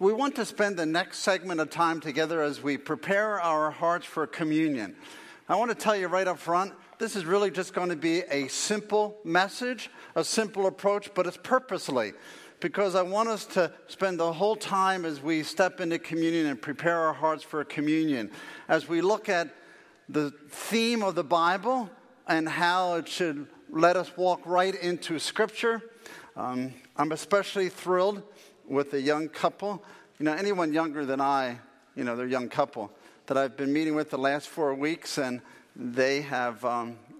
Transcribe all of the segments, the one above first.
We want to spend the next segment of time together as we prepare our hearts for communion. I want to tell you right up front, this is really just going to be a simple message, a simple approach, but it's purposely, because I want us to spend the whole time as we step into communion and prepare our hearts for communion, as we look at the theme of the Bible and how it should let us walk right into Scripture. I'm especially thrilled with a young couple. You know, anyone younger than I, you know, they're a young couple that I've been meeting with the last 4 weeks, and they have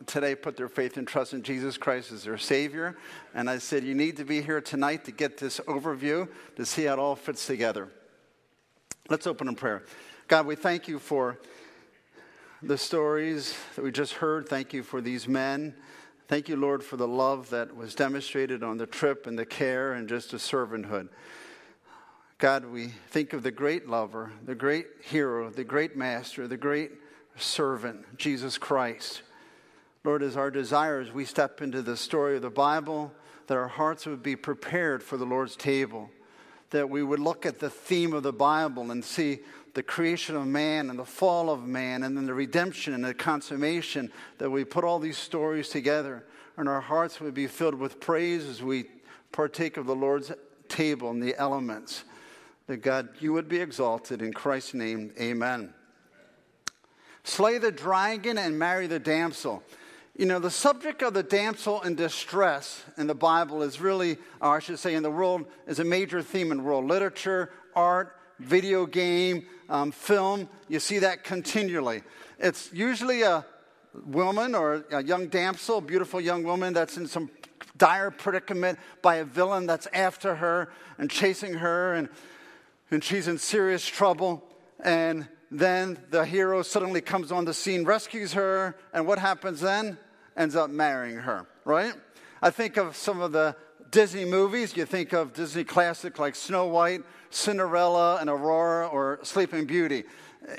today put their faith and trust in Jesus Christ as their Savior. And I said, you need to be here tonight to get this overview, to see how it all fits together. Let's open in prayer. God, we thank you for the stories that we just heard. Thank you for these men. Thank you, Lord, for the love that was demonstrated on the trip and the care and just the servanthood. God, we think of the great lover, the great hero, the great master, the great servant, Jesus Christ. Lord, as our desires, we step into the story of the Bible, that our hearts would be prepared for the Lord's table, that we would look at the theme of the Bible and see the creation of man and the fall of man and then the redemption and the consummation, that we put all these stories together and our hearts would be filled with praise as we partake of the Lord's table and the elements. That God, you would be exalted in Christ's name. Amen. Slay the dragon and marry the damsel. You know, the subject of the damsel in distress in the Bible is really, or I should say in the world, is a major theme in world literature, art, video game, film. You see that continually. It's usually a woman or a young damsel, beautiful young woman that's in some dire predicament by a villain that's after her and chasing her, and she's in serious trouble, and then the hero suddenly comes on the scene, rescues her, and what happens then? Ends up marrying her, right? I think of some of the Disney movies. You think of Disney classics like Snow White, Cinderella, and Aurora, or Sleeping Beauty.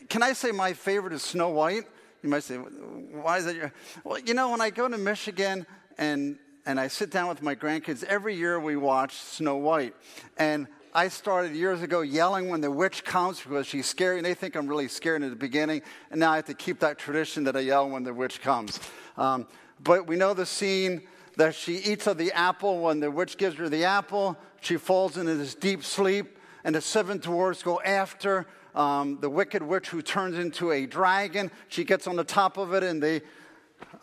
Can I say my favorite is Snow White? You might say, why is that your... Well, you know, when I go to Michigan and I sit down with my grandkids, every year we watch Snow White, and I started years ago yelling when the witch comes because she's scary, and they think I'm really scared in the beginning, and now I have to keep that tradition that I yell when the witch comes. But we know the scene that she eats of the apple. When the witch gives her the apple, she falls into this deep sleep, and the 7 dwarves go after the wicked witch who turns into a dragon. She gets on the top of it, and they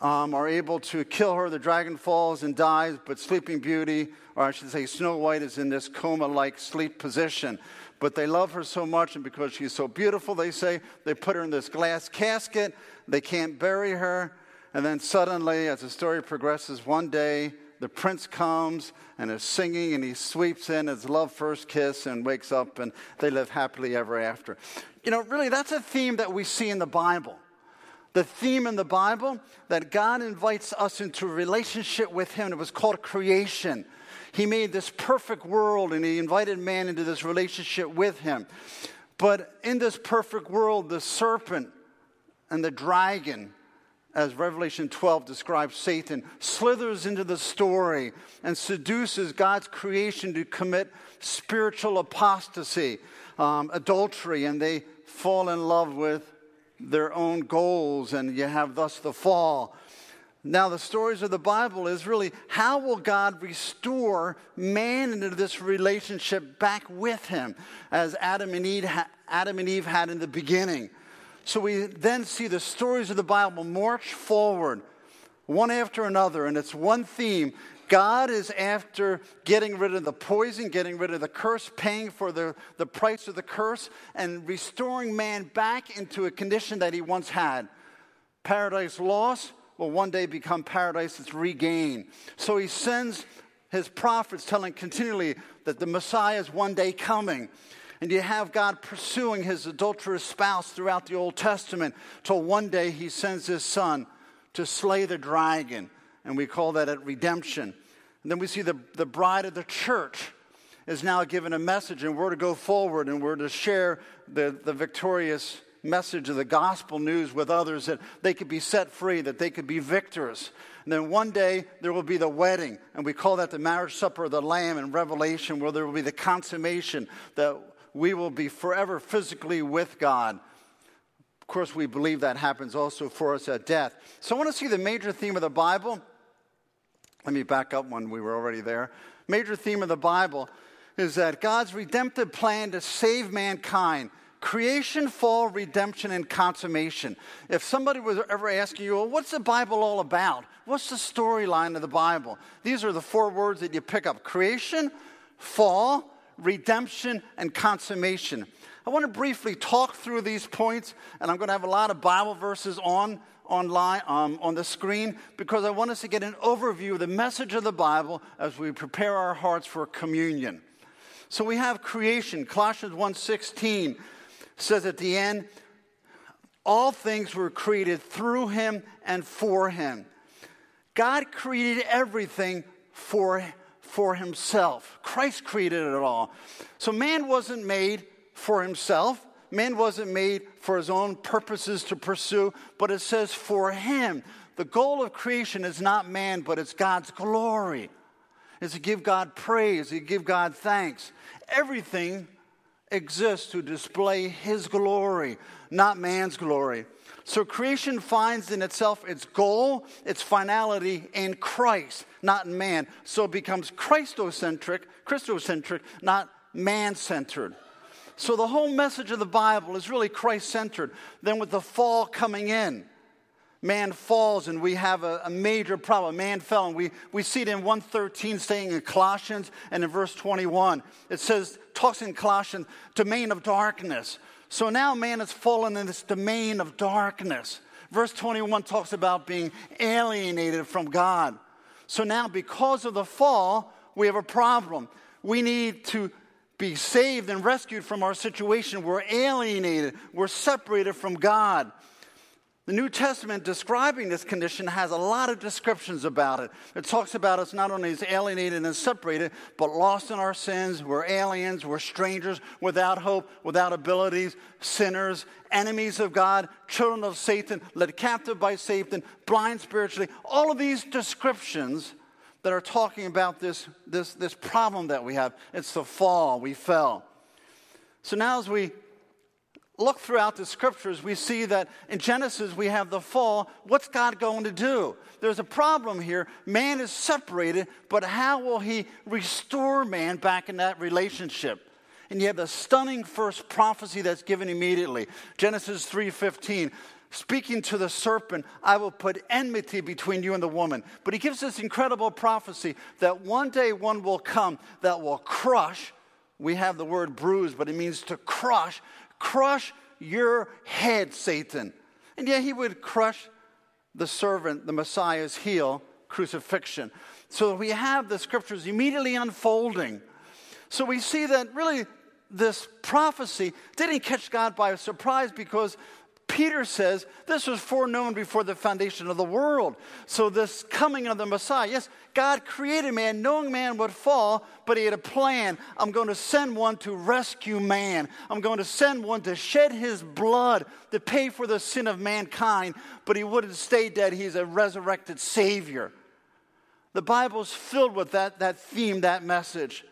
are able to kill her. The dragon falls and dies, but Sleeping Beauty, or I should say Snow White, is in this coma-like sleep position. But they love her so much, and because she's so beautiful, they say, they put her in this glass casket. They can't bury her. And then suddenly, as the story progresses, one day the prince comes and is singing, and he sweeps in his love first kiss and wakes up, and they live happily ever after. You know, really, that's a theme that we see in the Bible. The theme in the Bible that God invites us into a relationship with him. It was called creation. He made this perfect world, and he invited man into this relationship with him. But in this perfect world, the serpent and the dragon, as Revelation 12 describes Satan, slithers into the story and seduces God's creation to commit spiritual apostasy, adultery, and they fall in love with their own goals, and you have thus the fall. Now, the stories of the Bible is really, how will God restore man into this relationship back with him, as Adam and Eve had in the beginning? So we then see the stories of the Bible march forward, one after another, and it's one theme. God is after getting rid of the poison, getting rid of the curse, paying for the price of the curse, and restoring man back into a condition that he once had. Paradise lost will one day become paradise that's regained. So he sends his prophets telling continually that the Messiah is one day coming. And you have God pursuing his adulterous spouse throughout the Old Testament till one day he sends his son to slay the dragon. And we call that at redemption. And then we see the bride of the church is now given a message, and we're to go forward, and we're to share the victorious message of the gospel news with others, that they could be set free, that they could be victors. And then one day there will be the wedding, and we call that the marriage supper of the Lamb in Revelation, where there will be the consummation, that we will be forever physically with God. Of course, we believe that happens also for us at death. So I want to see the major theme of the Bible. Let me back up when we were already there. Major theme of the Bible is that God's redemptive plan to save mankind. Creation, fall, redemption, and consummation. If somebody was ever asking you, well, what's the Bible all about? What's the storyline of the Bible? These are the four words that you pick up. Creation, fall, redemption, and consummation. I want to briefly talk through these points, and I'm going to have a lot of Bible verses online, on the screen, because I want us to get an overview of the message of the Bible as we prepare our hearts for communion. So we have creation. Colossians 1:16 says at the end, all things were created through him and for him. God created everything for himself. Christ created it all. So man wasn't made for himself. Man wasn't made for his own purposes to pursue, but it says for him. The goal of creation is not man, but it's God's glory. It's to give God praise, to give God thanks. Everything exists to display his glory, not man's glory. So creation finds in itself its goal, its finality in Christ, not in man. So it becomes Christocentric, not man-centered. So the whole message of the Bible is really Christ-centered. Then with the fall coming in, man falls and we have a major problem. Man fell, and we see it in 1:13 saying in Colossians and in verse 21. It says, talks in Colossians, domain of darkness. So now man has fallen in this domain of darkness. Verse 21 talks about being alienated from God. So now because of the fall, we have a problem. We need to be saved and rescued from our situation. We're alienated. We're separated from God. The New Testament describing this condition has a lot of descriptions about it. It talks about us not only as alienated and separated, but lost in our sins. We're aliens, we're strangers, without hope, without abilities, sinners, enemies of God, children of Satan, led captive by Satan, blind spiritually. All of these descriptions that are talking about this problem that we have. It's the fall, we fell. So now as we look throughout the scriptures, we see that in Genesis we have the fall. What's God going to do? There's a problem here. Man is separated, but how will he restore man back in that relationship? And you have the stunning first prophecy that's given immediately. Genesis 3:15, speaking to the serpent, I will put enmity between you and the woman. But he gives this incredible prophecy that one day one will come that will crush. We have the word bruise, but it means to crush. Crush your head, Satan. And yet he would crush the servant, the Messiah's heel, crucifixion. So we have the scriptures immediately unfolding. So we see that really this prophecy didn't catch God by surprise, because Peter says this was foreknown before the foundation of the world. So this coming of the Messiah, yes, God created man knowing man would fall, but he had a plan. I'm going to send one to rescue man. I'm going to send one to shed his blood to pay for the sin of mankind, but he wouldn't stay dead. He's a resurrected Savior. The Bible's filled with that theme, that message.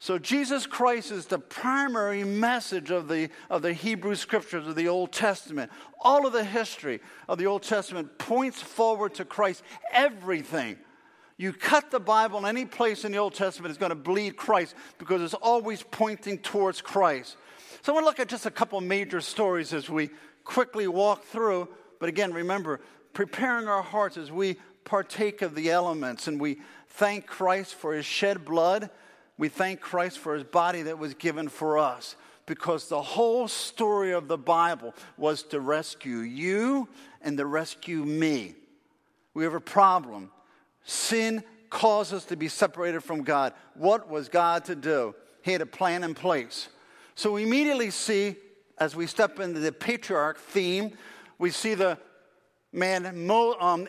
So Jesus Christ is the primary message of the Hebrew Scriptures of the Old Testament. All of the history of the Old Testament points forward to Christ. Everything. You cut the Bible in any place in the Old Testament, it's going to bleed Christ, because it's always pointing towards Christ. So I want to look at just a couple major stories as we quickly walk through. But again, remember, preparing our hearts as we partake of the elements and we thank Christ for his shed blood. We thank Christ for his body that was given for us, because the whole story of the Bible was to rescue you and to rescue me. We have a problem. Sin caused us to be separated from God. What was God to do? He had a plan in place. So we immediately see, as we step into the patriarch theme, we see the man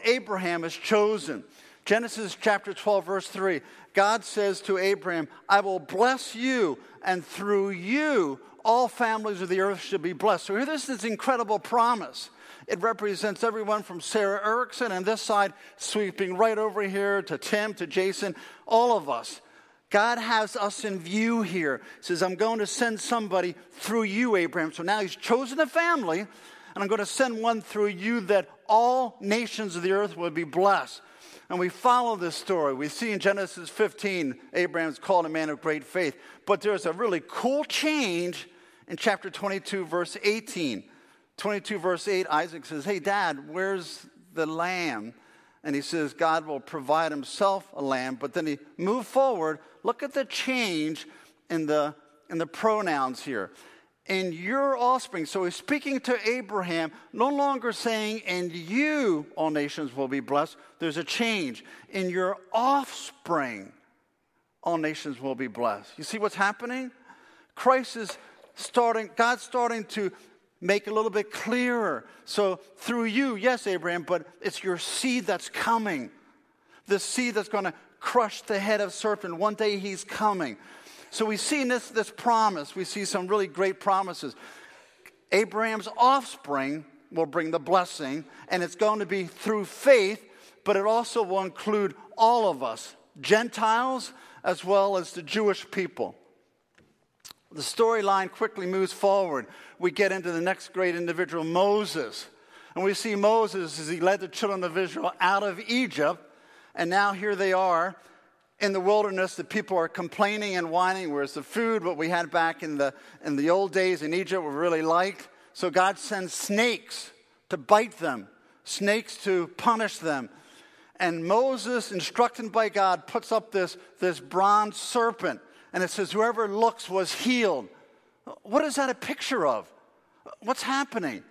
Abraham is chosen. Genesis chapter 12, verse 3, God says to Abraham, I will bless you, and through you all families of the earth should be blessed. So here this is an incredible promise. It represents everyone from Sarah Erickson and this side, sweeping right over here to Tim, to Jason, all of us. God has us in view here. He says, I'm going to send somebody through you, Abraham. So now he's chosen a family, and I'm going to send one through you that all nations of the earth will be blessed. And we follow this story. We see in Genesis 15, Abraham's called a man of great faith. But there's a really cool change in chapter 22, verse 18. 22, verse 8, Isaac says, hey, Dad, where's the lamb? And he says, God will provide himself a lamb. But then he moved forward. Look at the change in the pronouns here. And your offspring. So he's speaking to Abraham, no longer saying, and you, all nations, will be blessed. There's a change. In your offspring, all nations will be blessed. You see what's happening? Christ is starting, God's starting to make it a little bit clearer. So through you, yes, Abraham, but it's your seed that's coming. The seed that's going to crush the head of serpent. One day he's coming. So we see in this promise, we see some really great promises. Abraham's offspring will bring the blessing, and it's going to be through faith, but it also will include all of us, Gentiles as well as the Jewish people. The storyline quickly moves forward. We get into the next great individual, Moses. And we see Moses as he led the children of Israel out of Egypt. And now here they are in the wilderness. The people are complaining and whining. Where's the food? What we had back in the old days in Egypt we really liked. So God sends snakes to bite them, snakes to punish them. And Moses, instructed by God, puts up this bronze serpent. And it says, whoever looks was healed. What is that a picture of? What's happening?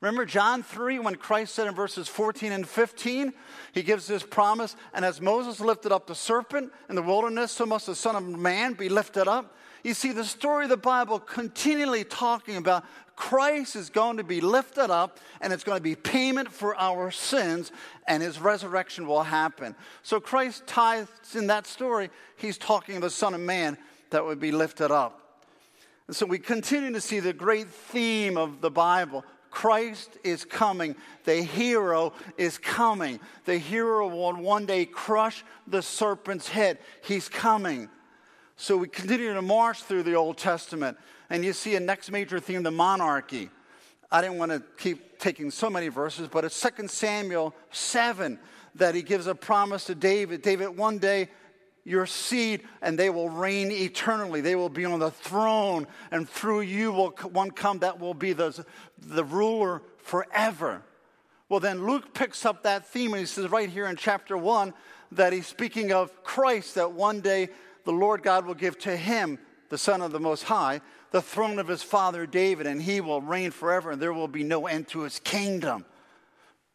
Remember John 3, when Christ said in verses 14 and 15, he gives this promise, and as Moses lifted up the serpent in the wilderness, so must the Son of Man be lifted up. You see, the story of the Bible continually talking about Christ is going to be lifted up, and it's going to be payment for our sins, and his resurrection will happen. So Christ ties in that story, he's talking of the Son of Man that would be lifted up. And so we continue to see the great theme of the Bible. Christ is coming. The hero is coming. The hero will one day crush the serpent's head. He's coming. So we continue to march through the Old Testament, and you see a next major theme, the monarchy. I didn't want to keep taking so many verses, but it's 2 Samuel 7 that he gives a promise to David. David, one day your seed, and they will reign eternally. They will be on the throne, and through you will one come that will be the ruler forever. Well, then Luke picks up that theme, and he says right here in chapter 1 that he's speaking of Christ, that one day the Lord God will give to him, the Son of the Most High, the throne of his father David, and he will reign forever, and there will be no end to his kingdom.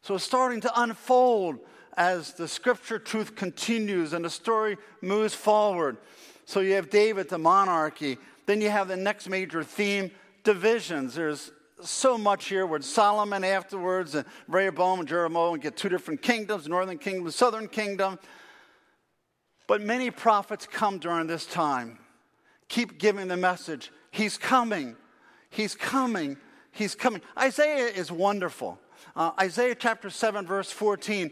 So it's starting to unfold as the scripture truth continues and the story moves forward. So you have David, the monarchy. Then you have the next major theme, divisions. There's so much here with Solomon afterwards, and Rehoboam and Jeroboam get two different kingdoms, northern kingdom, southern kingdom. But many prophets come during this time. Keep giving the message. He's coming. He's coming. He's coming. Isaiah is wonderful. Isaiah chapter 7, verse 14.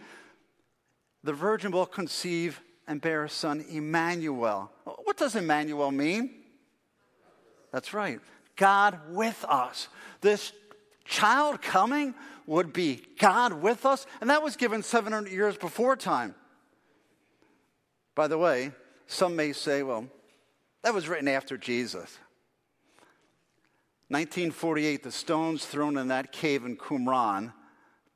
The virgin will conceive and bear a son, Emmanuel. What does Emmanuel mean? That's right. God with us. This child coming would be God with us. And that was given 700 years before time. By the way, some may say, well, that was written after Jesus. 1948, the stones thrown in that cave in Qumran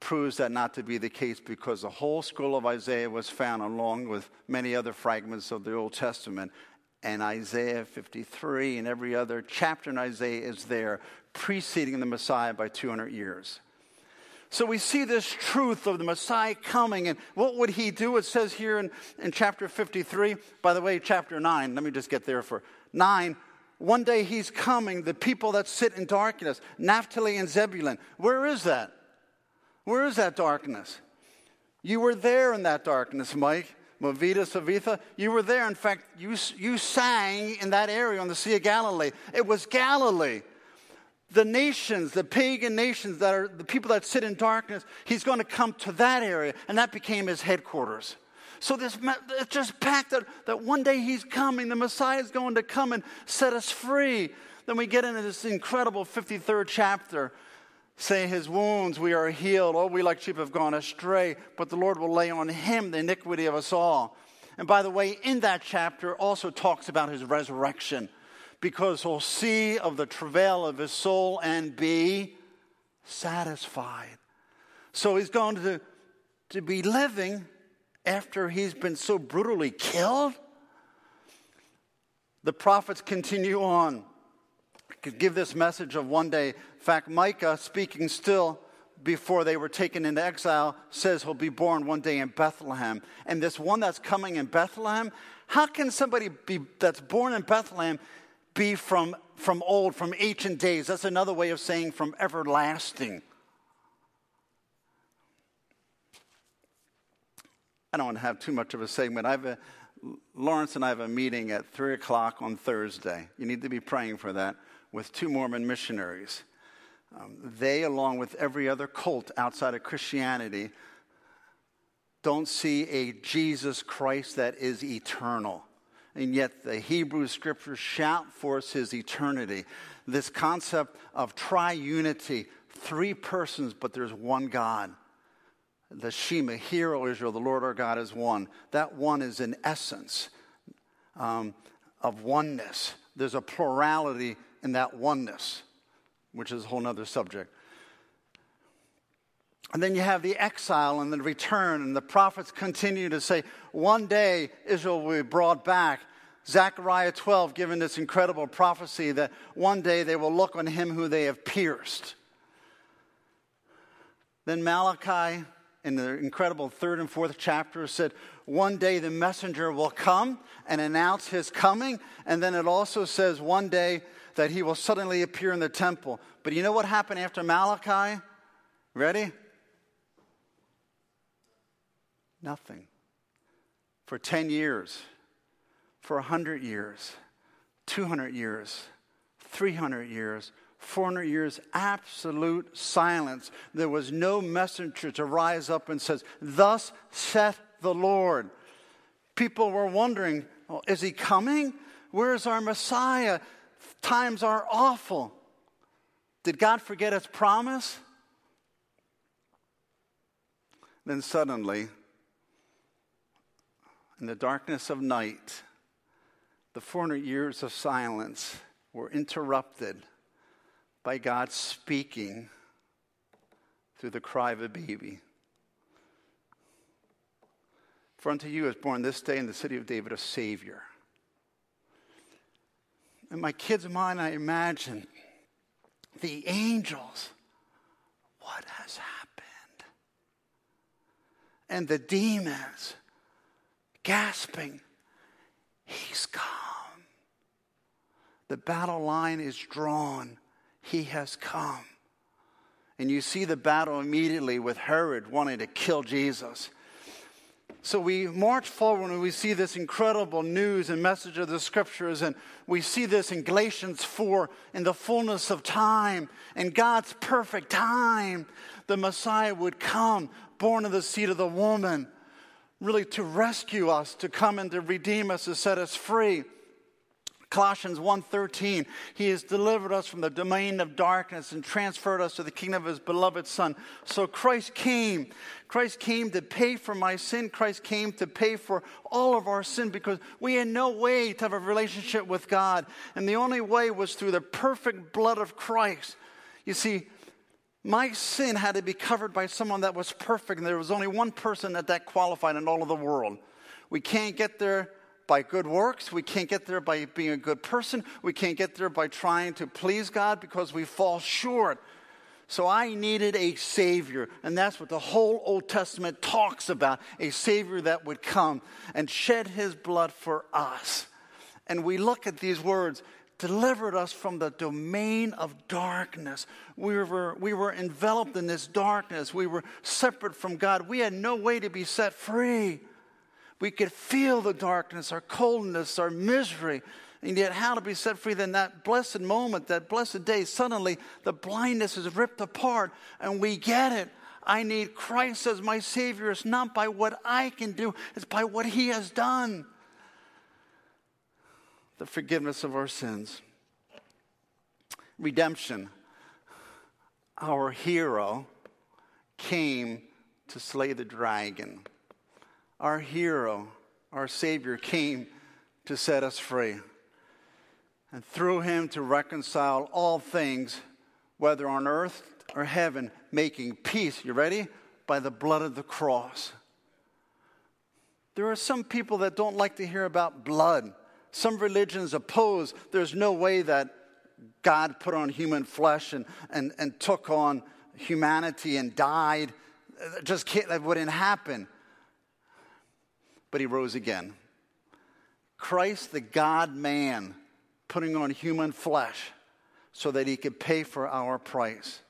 proves that not to be the case, because the whole scroll of Isaiah was found along with many other fragments of the Old Testament. And Isaiah 53 and every other chapter in Isaiah is there, preceding the Messiah by 200 years. So we see this truth of the Messiah coming, and what would he do? It says here in chapter 53, by the way, chapter 9, let me just get there for 9. One day he's coming, the people that sit in darkness, Naphtali and Zebulun. Where is that? Where is that darkness? You were there in that darkness, Mike. Mavita, Savitha, you were there. In fact, you sang in that area on the Sea of Galilee. It was Galilee. The nations, the pagan nations that are the people that sit in darkness, he's going to come to that area, and that became his headquarters. So this, it's just packed that one day he's coming. The Messiah is going to come and set us free. Then we get into this incredible 53rd chapter. Say his wounds, we are healed. All we like sheep have gone astray. But the Lord will lay on him the iniquity of us all. And by the way, in that chapter also talks about his resurrection. Because he'll see of the travail of his soul and be satisfied. So he's going to be living after he's been so brutally killed. The prophets continue on. Could give this message of one day. In fact, Micah, speaking still before they were taken into exile, says he'll be born one day in Bethlehem. And this one that's coming in Bethlehem, how can somebody that's born in Bethlehem be from old, from ancient days? That's another way of saying from everlasting. I don't want to have too much of a segment. Lawrence and I have a meeting at 3 o'clock on Thursday. You need to be praying for that. With two Mormon missionaries. They, along with every other cult outside of Christianity, don't see a Jesus Christ that is eternal. And yet the Hebrew scriptures shout for us his eternity. This concept of triunity, three persons, but there's one God. The Shema, hear, O Israel, the Lord our God is one. That one is an essence of oneness. There's a plurality in that oneness, which is a whole other subject. And then you have the exile and the return, and the prophets continue to say, one day Israel will be brought back. Zechariah 12, given this incredible prophecy that one day they will look on him who they have pierced. Then Malachi, in the incredible 3rd and 4th chapter, said, one day the messenger will come and announce his coming. And then it also says one day that he will suddenly appear in the temple. But you know what happened after Malachi? Ready? Nothing. For 10 years, for 100 years, 200 years, 300 years, 400 years, absolute silence. There was no messenger to rise up and says, thus saith the Lord. People were wondering, well, is he coming? Where is our Messiah? Times are awful. Did God forget his promise? Then suddenly, in the darkness of night, the 400 years of silence were interrupted by God speaking through the cry of a baby. For unto you is born this day in the city of David a Savior. In my kid's mind, I imagine the angels, what has happened? And the demons gasping, he's come. The battle line is drawn. He has come. And you see the battle immediately with Herod wanting to kill Jesus. So we march forward and we see this incredible news and message of the scriptures, and we see this in Galatians 4, in the fullness of time, in God's perfect time, the Messiah would come, born of the seed of the woman, really to rescue us, to come and to redeem us, to set us free. Colossians 1:13, he has delivered us from the domain of darkness and transferred us to the kingdom of his beloved son. So Christ came. Christ came to pay for my sin. Christ came to pay for all of our sin because we had no way to have a relationship with God. And the only way was through the perfect blood of Christ. You see, my sin had to be covered by someone that was perfect. And there was only one person that qualified in all of the world. We can't get there by good works. We can't get there by being a good person. We can't get there by trying to please God because we fall short. So I needed a Savior, and that's what the whole Old Testament talks about, a Savior that would come and shed his blood for us. And we look at these words, delivered us from the domain of darkness. We were enveloped in this darkness. We were separate from God. We had no way to be set free. We could feel the darkness, our coldness, our misery, and yet how to be set free. Then that blessed moment, that blessed day, suddenly the blindness is ripped apart, and we get it. I need Christ as my Savior. It's not by what I can do. It's by what he has done. The forgiveness of our sins. Redemption. Our hero came to slay the dragon. Our hero, our Savior, came to set us free. And through him to reconcile all things, whether on earth or heaven, making peace, you ready? By the blood of the cross. There are some people that don't like to hear about blood. Some religions oppose. There's no way that God put on human flesh and took on humanity and died. Just can't, that wouldn't happen. But he rose again. Christ, the God-man, putting on human flesh so that he could pay for our price.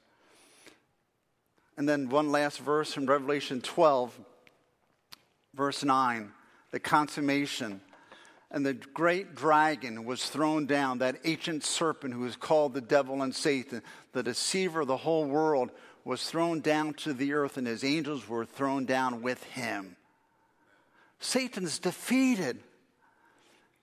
And then one last verse from Revelation 12, verse 9, the consummation. And the great dragon was thrown down, that ancient serpent who is called the devil and Satan, the deceiver of the whole world, was thrown down to the earth, and his angels were thrown down with him. Satan's defeated.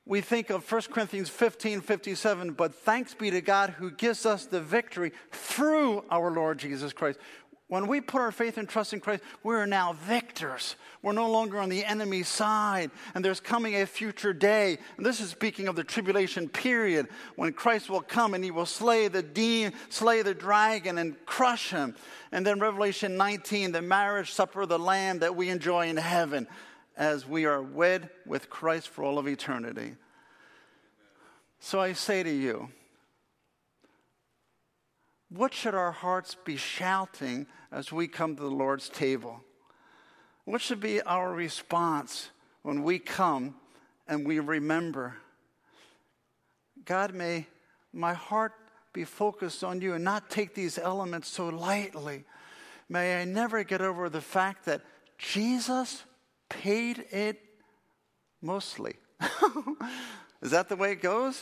We think of 1 Corinthians 15:57, but thanks be to God who gives us the victory through our Lord Jesus Christ. When we put our faith and trust in Christ, we are now victors. We're no longer on the enemy's side. And there's coming a future day. And this is speaking of the tribulation period when Christ will come and he will slay the demon, slay the dragon and crush him. And then Revelation 19, the marriage supper of the Lamb that we enjoy in heaven as we are wed with Christ for all of eternity. So I say to you, what should our hearts be shouting as we come to the Lord's table? What should be our response when we come and we remember? God, may my heart be focused on you and not take these elements so lightly. May I never get over the fact that Jesus paid it mostly. Is that the way it goes?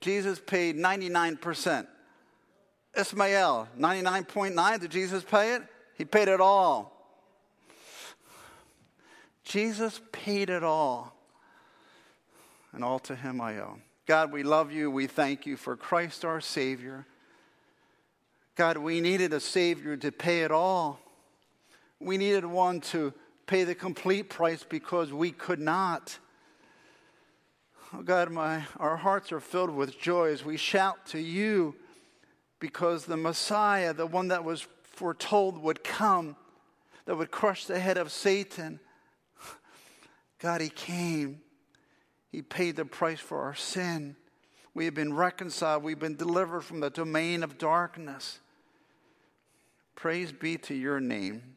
Jesus paid 99%. Ismael, 99.9, did Jesus pay it? He paid it all. Jesus paid it all. And all to him I owe. God, we love you. We thank you for Christ our Savior. God, we needed a Savior to pay it all. We needed one to pay the complete price because we could not. Oh God, our hearts are filled with joy as we shout to you, because the Messiah, the one that was foretold, would come, that would crush the head of Satan. God, he came. He paid the price for our sin. We have been reconciled. We've been delivered from the domain of darkness. Praise be to your name.